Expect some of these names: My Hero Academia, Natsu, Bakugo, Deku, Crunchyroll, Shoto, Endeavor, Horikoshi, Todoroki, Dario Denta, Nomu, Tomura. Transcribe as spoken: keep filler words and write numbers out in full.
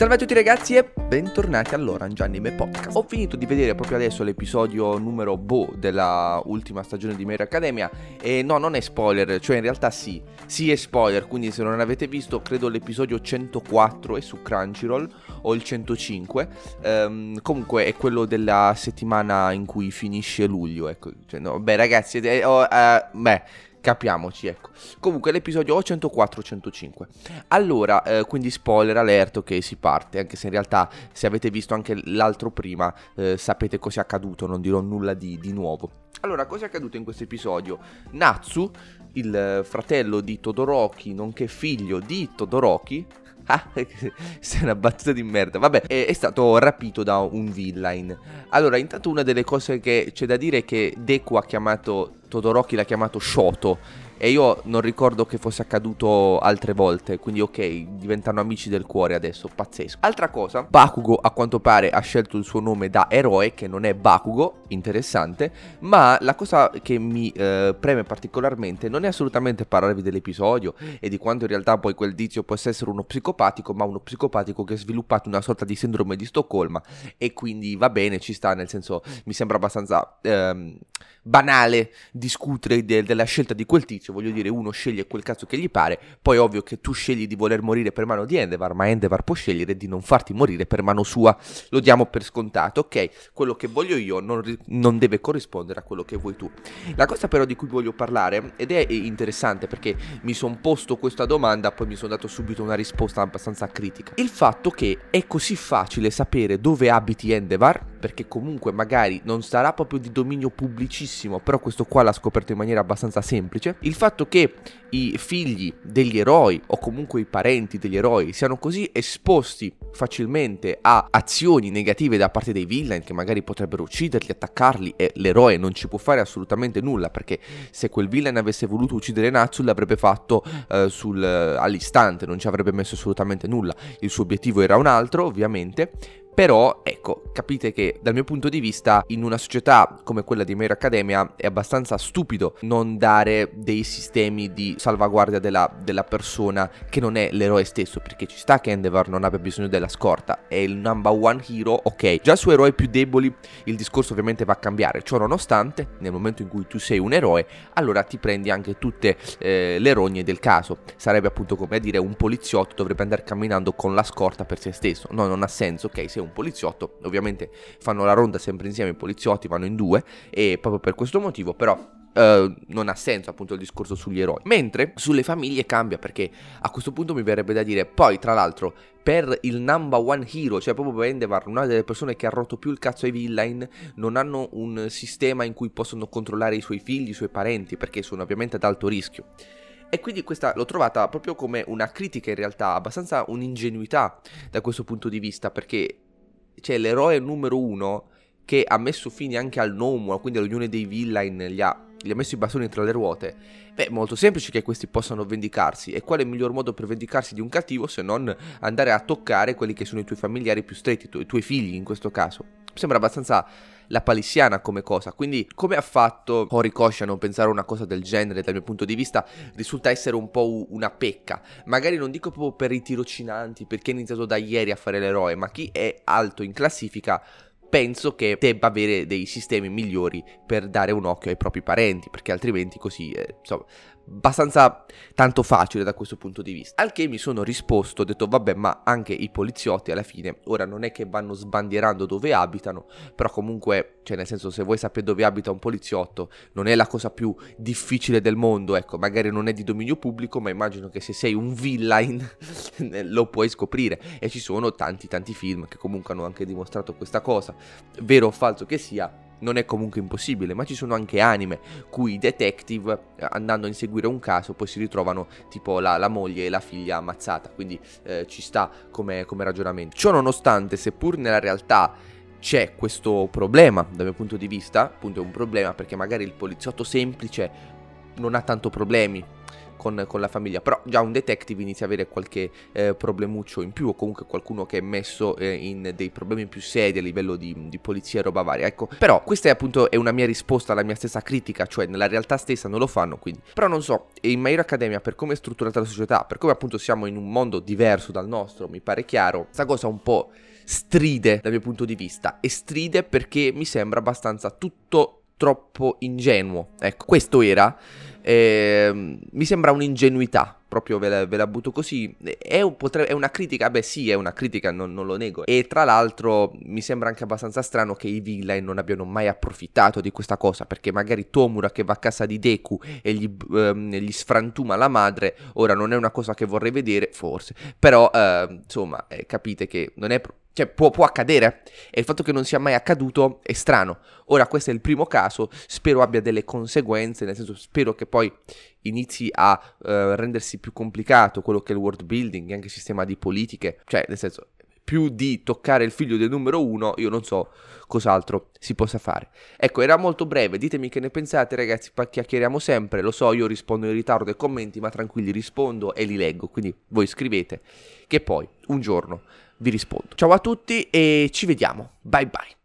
Salve a tutti ragazzi e bentornati all'Orange Anime Podcast. Ho finito di vedere proprio adesso l'episodio numero boh della ultima stagione di My Hero Academia. E no, non è spoiler, cioè in realtà sì, sì è spoiler. Quindi se non l'avete visto, credo l'episodio centoquattro è su Crunchyroll o il centocinque. ehm, Comunque è quello della settimana in cui finisce luglio, ecco. Cioè, no, beh ragazzi, eh, oh, eh, beh... capiamoci, ecco. Comunque l'episodio o centoquattro o centocinque. Allora, eh, quindi spoiler alert, ok, si parte. Anche se in realtà, se avete visto anche l'altro prima, eh, sapete cosa è accaduto. Non dirò nulla di, di nuovo. Allora, cosa è accaduto in questo episodio? Natsu, il fratello di Todoroki, nonché figlio di Todoroki, ah, se è una battuta di merda, vabbè, è, è stato rapito da un villain. Allora, intanto una delle cose che c'è da dire è che Deku ha chiamato Todoroki, l'ha chiamato Shoto, e io non ricordo che fosse accaduto altre volte, quindi ok, diventano amici del cuore adesso, pazzesco. Altra cosa, Bakugo a quanto pare ha scelto il suo nome da eroe, che non è Bakugo, interessante, ma la cosa che mi eh, preme particolarmente non è assolutamente parlarvi dell'episodio e di quanto in realtà poi quel tizio possa essere uno psicopatico, ma uno psicopatico che ha sviluppato una sorta di sindrome di Stoccolma, e quindi va bene, ci sta, nel senso mi sembra abbastanza ehm, banale discutere de- della scelta di quel tizio. Voglio dire, uno sceglie quel cazzo che gli pare, poi è ovvio che tu scegli di voler morire per mano di Endeavor, ma Endeavor può scegliere di non farti morire per mano sua, lo diamo per scontato, ok? Quello che voglio io non, ri- non deve corrispondere a quello che vuoi tu. La cosa però di cui voglio parlare, ed è interessante perché mi sono posto questa domanda, poi mi sono dato subito una risposta abbastanza critica, il fatto che è così facile sapere dove abiti Endeavor, perché comunque magari non sarà proprio di dominio pubblicissimo, però questo qua l'ha scoperto in maniera abbastanza semplice. Il fatto che i figli degli eroi o comunque i parenti degli eroi siano così esposti facilmente a azioni negative da parte dei villain, che magari potrebbero ucciderli, attaccarli, e l'eroe non ci può fare assolutamente nulla, perché se quel villain avesse voluto uccidere Natsu l'avrebbe fatto eh, sul, all'istante, non ci avrebbe messo assolutamente nulla, il suo obiettivo era un altro ovviamente. Però, ecco, capite che dal mio punto di vista, in una società come quella di My Hero Academia, è abbastanza stupido non dare dei sistemi di salvaguardia della, della persona che non è l'eroe stesso, perché ci sta che Endeavor non abbia bisogno della scorta, è il number one hero, ok. Già su eroi più deboli il discorso ovviamente va a cambiare, ciò nonostante, nel momento in cui tu sei un eroe, allora ti prendi anche tutte eh, le rogne del caso. Sarebbe appunto come a dire un poliziotto dovrebbe andare camminando con la scorta per se stesso, no, non ha senso, ok, sei un poliziotto, ovviamente fanno la ronda sempre insieme i poliziotti, vanno in due, e proprio per questo motivo, però Uh, non ha senso appunto il discorso sugli eroi. Mentre sulle famiglie cambia, perché a questo punto mi verrebbe da dire, poi tra l'altro per il number one hero, cioè proprio per Endeavor, una delle persone che ha rotto più il cazzo ai villain, non hanno un sistema in cui possono controllare i suoi figli, i suoi parenti, perché sono ovviamente ad alto rischio. E quindi questa l'ho trovata proprio come una critica in realtà, abbastanza un'ingenuità da questo punto di vista, perché c'è l'eroe numero uno che ha messo fine anche al Nomu, quindi all'unione dei villain, gli ha gli ha messo i bastoni tra le ruote. Beh, molto semplice che questi possano vendicarsi. E qual è il miglior modo per vendicarsi di un cattivo se non andare a toccare quelli che sono i tuoi familiari più stretti, tu, i tuoi figli in questo caso? Mi sembra abbastanza la palissiana come cosa. Quindi come ha fatto Horikoshi a non pensare a una cosa del genere, dal mio punto di vista risulta essere un po' una pecca. Magari non dico proprio per i tirocinanti, perché è iniziato da ieri a fare l'eroe, ma chi è alto in classifica penso che debba avere dei sistemi migliori per dare un occhio ai propri parenti, perché altrimenti così, eh, insomma, abbastanza tanto facile da questo punto di vista. Al che mi sono risposto, ho detto vabbè, ma anche i poliziotti alla fine, ora non è che vanno sbandierando dove abitano, però comunque, cioè nel senso, se vuoi sapere dove abita un poliziotto non è la cosa più difficile del mondo, ecco, magari non è di dominio pubblico, ma immagino che se sei un villain lo puoi scoprire, e ci sono tanti tanti film che comunque hanno anche dimostrato questa cosa. Vero o falso che sia, non è comunque impossibile, ma ci sono anche anime cui i detective, andando a inseguire un caso, poi si ritrovano tipo la, la moglie e la figlia ammazzata, quindi eh, ci sta come, come ragionamento. Ciò nonostante, seppur nella realtà c'è questo problema, dal mio punto di vista, appunto è un problema perché magari il poliziotto semplice non ha tanto problemi, con, con la famiglia. Però già un detective inizia a avere qualche eh, problemuccio in più, o comunque qualcuno che è messo eh, in dei problemi più seri a livello di, di polizia e roba varia. Ecco, però questa è appunto è una mia risposta alla mia stessa critica, cioè nella realtà stessa non lo fanno, quindi. Però non so, in My Hero Academia, per come è strutturata la società, per come appunto siamo in un mondo diverso dal nostro, mi pare chiaro, sta cosa un po' stride dal mio punto di vista, e stride perché mi sembra abbastanza tutto troppo ingenuo. Ecco, questo era, eh, mi sembra un'ingenuità. Proprio ve la, ve la butto così, è, un, potre, è una critica, beh sì è una critica, non, non lo nego. E tra l'altro mi sembra anche abbastanza strano che i villain non abbiano mai approfittato di questa cosa, perché magari Tomura che va a casa di Deku e gli, ehm, gli sfrantuma la madre, ora non è una cosa che vorrei vedere forse, però ehm, insomma eh, capite che non è... Pro- Cioè può, può accadere, e il fatto che non sia mai accaduto è strano. Ora questo è il primo caso, spero abbia delle conseguenze, nel senso spero che poi inizi a eh, rendersi più complicato quello che è il world building, anche il sistema di politiche, cioè nel senso più di toccare il figlio del numero uno, io non so cos'altro si possa fare. Ecco, era molto breve, ditemi che ne pensate ragazzi, chiacchieriamo sempre, lo so io rispondo in ritardo ai commenti, ma tranquilli rispondo e li leggo, quindi voi scrivete che poi un giorno vi rispondo. Ciao a tutti e ci vediamo. Bye bye.